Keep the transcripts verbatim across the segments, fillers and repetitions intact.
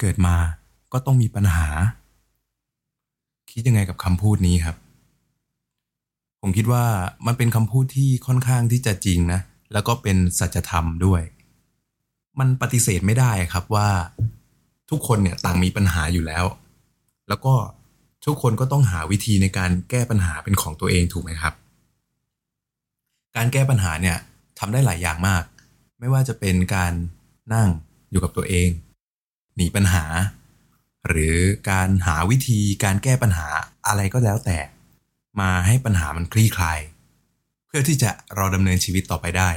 เกิดมาก็ต้องมีปัญหาคิดยังไงกับคำพูดนี้ครับผมคิดว่ามันเป็นคำพูดที่ค่อนข้างที่จะจริงนะแล้วก็เป็นสัจธรรมด้วยมันปฏิเสธไม่ได้ครับว่าทุกคนเนี่ยต่างมีปัญหาอยู่แล้วแล้วก็ทุกคนก็ต้องหาวิธีในการแก้ปัญหาเป็นของตัวเองถูกไหมครับการแก้ปัญหาเนี่ยทำได้หลายอย่างมากไม่ว่าจะเป็นการนั่งอยู่กับตัวเองหนีปัญหาหรือการหาวิธีการแก้ปัญหาอะไรก็แล้วแต่มาให้ปัญหามันคลี่คลายเพื่อที่จะเราดำเนินชีวิตต่อไปได้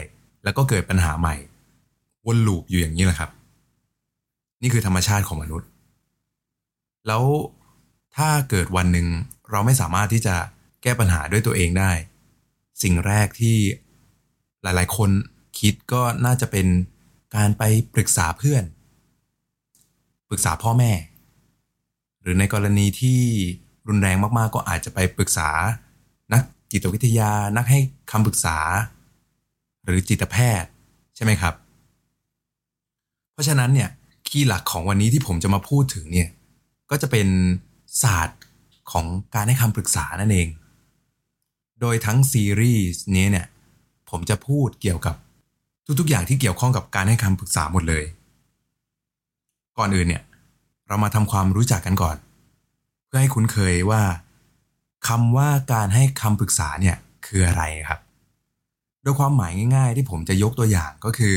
แล้วก็เกิดปัญหาใหม่วนลูปอยู่อย่างนี้แหละครับนี่คือธรรมชาติของมนุษย์แล้วถ้าเกิดวันหนึ่งเราไม่สามารถที่จะแก้ปัญหาด้วยตัวเองได้สิ่งแรกที่หลายๆคนคิดก็น่าจะเป็นการไปปรึกษาเพื่อนปรึกษาพ่อแม่หรือในกรณีที่รุนแรงมากๆก็อาจจะไปปรึกษานักจิตวิทยานักให้คำปรึกษาหรือจิตแพทย์ใช่ไหมครับเพราะฉะนั้นเนี่ยคีย์หลักของวันนี้ที่ผมจะมาพูดถึงเนี่ยก็จะเป็นศาสตร์ของการให้คำปรึกษานั่นเองโดยทั้งซีรีส์นี้เนี่ยผมจะพูดเกี่ยวกับทุกๆอย่างที่เกี่ยวข้องกับการให้คำปรึกษาหมดเลยก่อนอื่นเนี่ยเรามาทำความรู้จักกันก่อนเพื่อให้คุ้นเคยว่าคำว่าการให้คำปรึกษาเนี่ยคืออะไรครับโดยความหมายง่ายๆที่ผมจะยกตัวอย่างก็คือ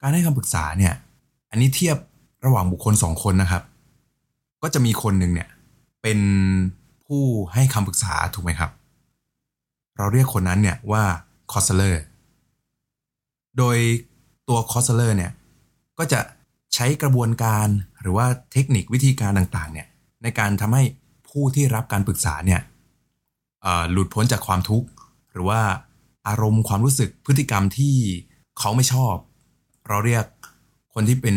การให้คำปรึกษาเนี่ยอันนี้เทียบระหว่างบุคคลสองคนนะครับก็จะมีคนหนึ่งเนี่ยเป็นผู้ให้คำปรึกษาถูกไหมครับเราเรียกคนนั้นเนี่ยว่าคอนซัลเลอร์โดยตัวคอนซัลเลอร์เนี่ยก็จะใช้กระบวนการหรือว่าเทคนิควิธีการต่างๆเนี่ยในการทำให้ผู้ที่รับการปรึกษาเนี่ยหลุดพ้นจากความทุกข์หรือว่าอารมณ์ความรู้สึกพฤติกรรมที่เขาไม่ชอบเราเรียกคนที่เป็น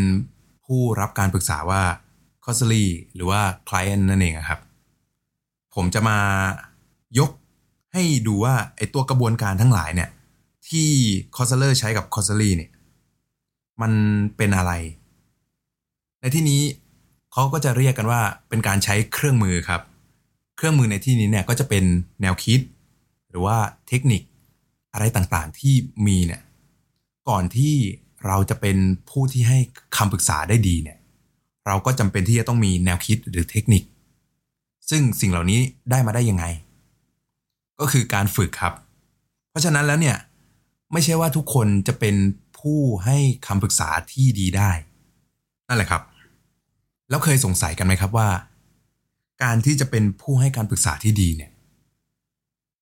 ผู้รับการปรึกษาว่าคอนซัลลี่หรือว่าคลายเอนต์นั่นเองครับผมจะมายกให้ดูว่าไอ้ตัวกระบวนการทั้งหลายเนี่ยที่คอนซัลเลอร์ใช้กับคอนซัลลี่เนี่ยมันเป็นอะไรในที่นี้เขาก็จะเรียกกันว่าเป็นการใช้เครื่องมือครับเครื่องมือในที่นี้เนี่ยก็จะเป็นแนวคิดหรือว่าเทคนิคอะไรต่างๆที่มีเนี่ยก่อนที่เราจะเป็นผู้ที่ให้คำปรึกษาได้ดีเนี่ยเราก็จำเป็นที่จะต้องมีแนวคิดหรือเทคนิคซึ่งสิ่งเหล่านี้ได้มาได้ยังไงก็คือการฝึกครับเพราะฉะนั้นแล้วเนี่ยไม่ใช่ว่าทุกคนจะเป็นผู้ให้คำปรึกษาที่ดีได้นั่นแหละครับแล้วเคยสงสัยกันไหมครับว่าการที่จะเป็นผู้ให้การปรึกษาที่ดีเนี่ย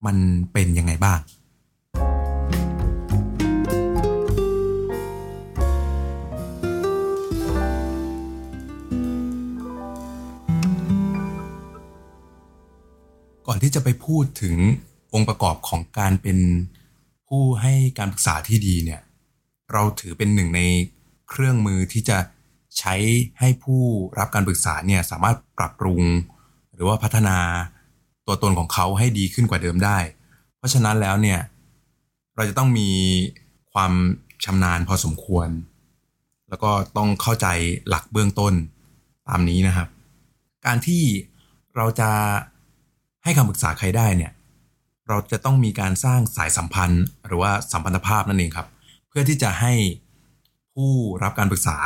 มันเป็นยังไงบ้างก่อนที่จะไปพูดถึงองค์ประกอบของการเป็นผู้ให้การปรึกษาที่ดีเนี่ยเราถือเป็นหนึ่งในเครื่องมือที่จะใช้ให้ผู้รับการปรึกษาเนี่ยสามารถปรับปรุงหรือว่าพัฒนาตัวตนของเขาให้ดีขึ้นกว่าเดิมได้เพราะฉะนั้นแล้วเนี่ยเราจะต้องมีความชำนาญพอสมควรแล้วก็ต้องเข้าใจหลักเบื้องต้นตามนี้นะครับการที่เราจะให้คำปรึกษาใครได้เนี่ยเราจะต้องมีการสร้างสายสัมพันธ์หรือว่าสัมพันธภาพนั่นเองครับเพื่อที่จะให้ผู้รับการปรึกษา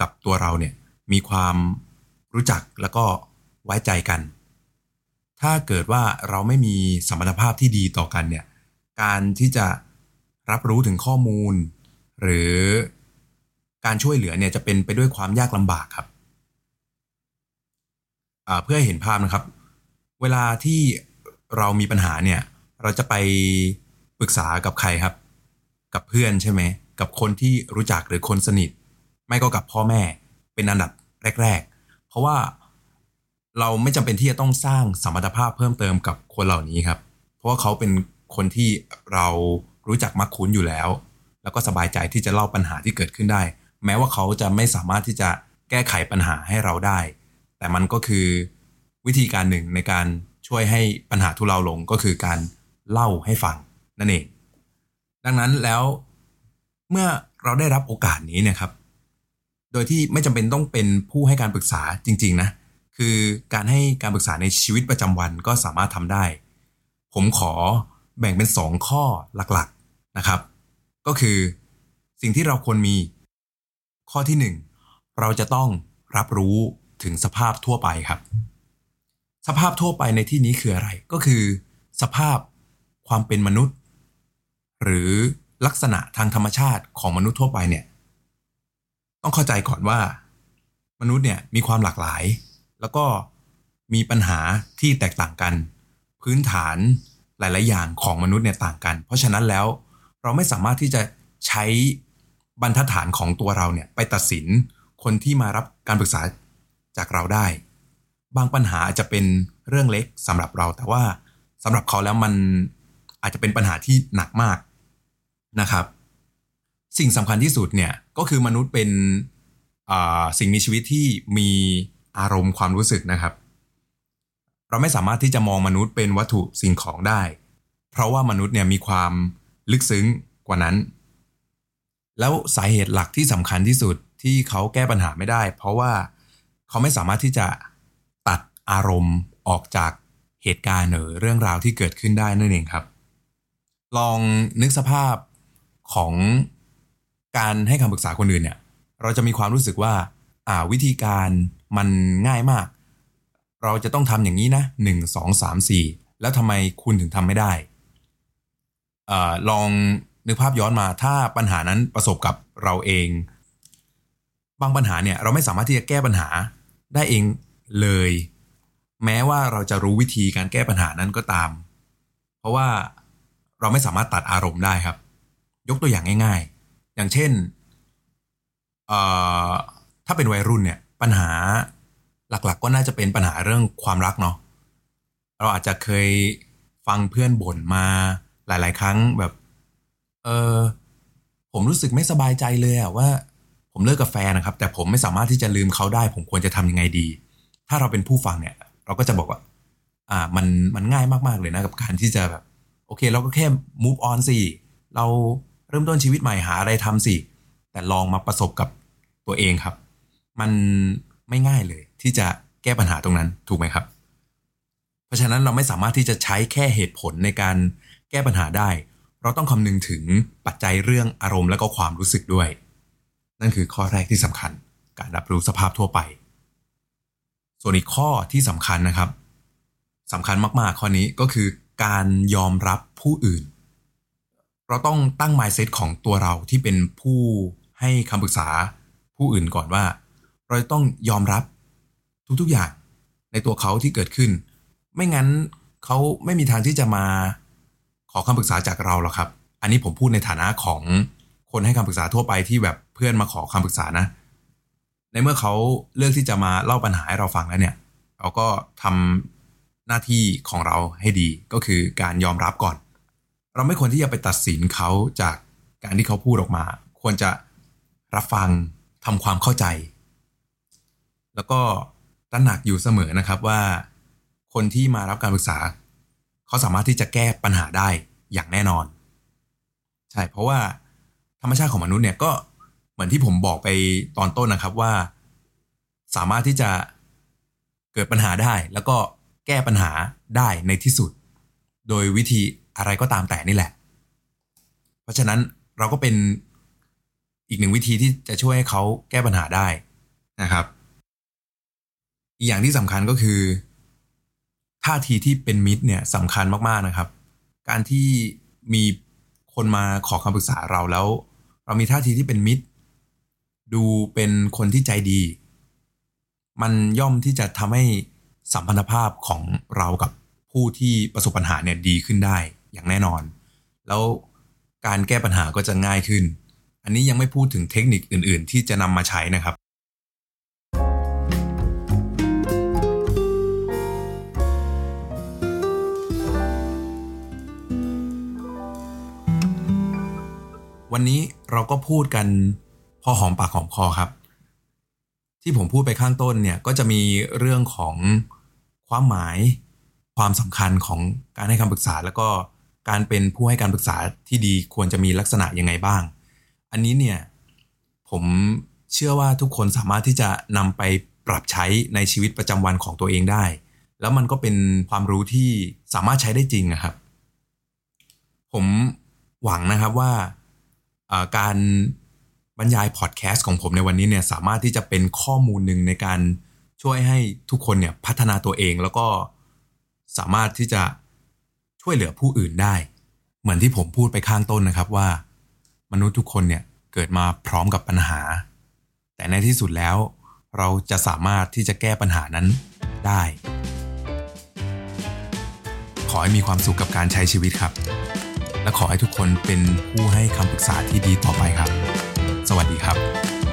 กับตัวเราเนี่ยมีความรู้จักแล้วก็ไว้ใจกันถ้าเกิดว่าเราไม่มีสัมพันธภาพที่ดีต่อกันเนี่ยการที่จะรับรู้ถึงข้อมูลหรือการช่วยเหลือเนี่ยจะเป็นไปด้วยความยากลำบากครับเพื่อเห็นภาพนะครับเวลาที่เรามีปัญหาเนี่ยเราจะไปปรึกษากับใครครับกับเพื่อนใช่ไหมกับคนที่รู้จักหรือคนสนิทไม่ก็กับพ่อแม่เป็นอันดับแรกๆเพราะว่าเราไม่จำเป็นที่จะต้องสร้างสัมพันธภาพเพิ่มเติมกับคนเหล่านี้ครับเพราะว่าเขาเป็นคนที่เรารู้จักมักคุ้นอยู่แล้วแล้วก็สบายใจที่จะเล่าปัญหาที่เกิดขึ้นได้แม้ว่าเขาจะไม่สามารถที่จะแก้ไขปัญหาให้เราได้แต่มันก็คือวิธีการหนึ่งในการช่วยให้ปัญหาทุเลาลงก็คือการเล่าให้ฟังนั่นเองดังนั้นแล้วเมื่อเราได้รับโอกาสนี้เนี่ยครับ โดยที่ไม่จำเป็นต้องเป็นผู้ให้การปรึกษาจริงๆนะคือการให้การปรึกษาในชีวิตประจำวันก็สามารถทำได้ผมขอแบ่งเป็นสองข้อหลักๆนะครับก็คือสิ่งที่เราควรมีข้อที่หนึ่งเราจะต้องรับรู้ถึงสภาพทั่วไปครับสภาพทั่วไปในที่นี้คืออะไรก็คือสภาพความเป็นมนุษย์หรือลักษณะทางธรรมชาติของมนุษย์ทั่วไปเนี่ยต้องเข้าใจก่อนว่ามนุษย์เนี่ยมีความหลากหลายแล้วก็มีปัญหาที่แตกต่างกันพื้นฐานหลายๆอย่างของมนุษย์เนี่ยต่างกันเพราะฉะนั้นแล้วเราไม่สามารถที่จะใช้บรรทัดฐานของตัวเราเนี่ยไปตัดสินคนที่มารับการปรึกษาจากเราได้บางปัญหาอาจจะเป็นเรื่องเล็กสำหรับเราแต่ว่าสำหรับเขาแล้วมันอาจจะเป็นปัญหาที่หนักมากนะครับสิ่งสำคัญที่สุดเนี่ยก็คือมนุษย์เป็นสิ่งมีชีวิตที่มีอารมณ์ความรู้สึกนะครับเราไม่สามารถที่จะมองมนุษย์เป็นวัตถุสิ่งของได้เพราะว่ามนุษย์เนี่ยมีความลึกซึ้งกว่านั้นแล้วสาเหตุหลักที่สำคัญที่สุดที่เขาแก้ปัญหาไม่ได้เพราะว่าเขาไม่สามารถที่จะตัดอารมณ์ออกจากเหตุการณ์หรือเรื่องราวที่เกิดขึ้นได้นั่นเองครับลองนึกสภาพของการให้คำปรึกษาคนอื่นเนี่ยเราจะมีความรู้สึกว่าอ่าวิธีการมันง่ายมากเราจะต้องทำอย่างนี้นะหนึ่ง สอง สาม สี่แล้วทำไมคุณถึงทำไม่ได้อ่าลองนึกภาพย้อนมาถ้าปัญหานั้นประสบกับเราเองบางปัญหาเนี่ยเราไม่สามารถที่จะแก้ปัญหาได้เองเลยแม้ว่าเราจะรู้วิธีการแก้ปัญหานั้นก็ตามเพราะว่าเราไม่สามารถตัดอารมณ์ได้ครับยกตัวอย่างง่ายๆอย่างเช่นเอ่อถ้าเป็นวัยรุ่นเนี่ยปัญหาหลักๆก็น่าจะเป็นปัญหาเรื่องความรักเนาะเราอาจจะเคยฟังเพื่อนบ่นมาหลายๆครั้งแบบเออผมรู้สึกไม่สบายใจเลยอะว่าผมเลิกกับแฟนนะครับแต่ผมไม่สามารถที่จะลืมเขาได้ผมควรจะทำยังไงดีถ้าเราเป็นผู้ฟังเนี่ยเราก็จะบอกว่าอ่ามันมันง่ายมากๆเลยนะกับการที่จะแบบโอเคเราก็แค่ move on สิเราเริ่มต้นชีวิตใหม่หาอะไรทำสิแต่ลองมาประสบกับตัวเองครับมันไม่ง่ายเลยที่จะแก้ปัญหาตรงนั้นถูกไหมครับเพราะฉะนั้นเราไม่สามารถที่จะใช้แค่เหตุผลในการแก้ปัญหาได้เราต้องคำนึงถึงปัจจัยเรื่องอารมณ์และก็ความรู้สึกด้วยนั่นคือข้อแรกที่สำคัญการรับรู้สภาพทั่วไปส่วนอีกข้อที่สำคัญนะครับสำคัญมากๆข้อนี้ก็คือการยอมรับผู้อื่นเราต้องตั้ง mindset ของตัวเราที่เป็นผู้ให้คำปรึกษาผู้อื่นก่อนว่าเราต้องยอมรับทุกๆอย่างในตัวเขาที่เกิดขึ้นไม่งั้นเขาไม่มีทางที่จะมาขอคำปรึกษาจากเราหรอกครับอันนี้ผมพูดในฐานะของคนให้คำปรึกษาทั่วไปที่แบบเพื่อนมาขอคำปรึกษานะในเมื่อเขาเลือกที่จะมาเล่าปัญหาให้เราฟังแล้วเนี่ยเราก็ทำหน้าที่ของเราให้ดีก็คือการยอมรับก่อนเราไม่ควรที่จะไปตัดสินเขาจากการที่เขาพูดออกมาควรจะรับฟังทำความเข้าใจแล้วก็ตระหนักอยู่เสมอนะครับว่าคนที่มารับการปรึกษาเขาสามารถที่จะแก้ปัญหาได้อย่างแน่นอนใช่เพราะว่าธรรมชาติของมนุษย์เนี่ยก็เหมือนที่ผมบอกไปตอนต้นนะครับว่าสามารถที่จะเกิดปัญหาได้แล้วก็แก้ปัญหาได้ในที่สุดโดยวิธีอะไรก็ตามแต่นี่แหละเพราะฉะนั้นเราก็เป็นอีกหนึ่งวิธีที่จะช่วยให้เขาแก้ปัญหาได้นะครับอีกอย่างที่สำคัญก็คือท่าทีที่เป็นมิตรเนี่ยสำคัญมากๆนะครับการที่มีคนมาขอคำปรึกษาเราแล้วเรามีท่าทีที่เป็นมิตรดูเป็นคนที่ใจดีมันย่อมที่จะทำให้สัมพันธภาพของเรากับผู้ที่ประสบปัญหาเนี่ยดีขึ้นได้อย่างแน่นอนแล้วการแก้ปัญหาก็จะง่ายขึ้นอันนี้ยังไม่พูดถึงเทคนิคอื่นๆที่จะนำมาใช้นะครับวันนี้เราก็พูดกันพอหอมปากหอมคอครับที่ผมพูดไปข้างต้นเนี่ยก็จะมีเรื่องของความหมายความสำคัญของการให้คำปรึกษาแล้วก็การเป็นผู้ให้การปรึกษาที่ดีควรจะมีลักษณะยังไงบ้างอันนี้เนี่ยผม เชื่อว่าทุกคนสามารถที่จะนำไปปรับใช้ในชีวิตประจำวันของตัวเองได้แล้วมันก็เป็นความรู้ที่สามารถใช้ได้จริงนะครับผมหวังนะครับว่าการบรรยายพอดแคสต์ของผมในวันนี้เนี่ยสามารถที่จะเป็นข้อมูลหนึ่งในการช่วยให้ทุกคนเนี่ยพัฒนาตัวเองแล้วก็สามารถที่จะช่วยเหลือผู้อื่นได้เหมือนที่ผมพูดไปข้างต้นนะครับว่ามนุษย์ทุกคนเนี่ยเกิดมาพร้อมกับปัญหาแต่ในที่สุดแล้วเราจะสามารถที่จะแก้ปัญหานั้นได้ขอให้มีความสุขกับการใช้ชีวิตครับและขอให้ทุกคนเป็นผู้ให้คำปรึกษาที่ดีต่อไปครับสวัสดีครับ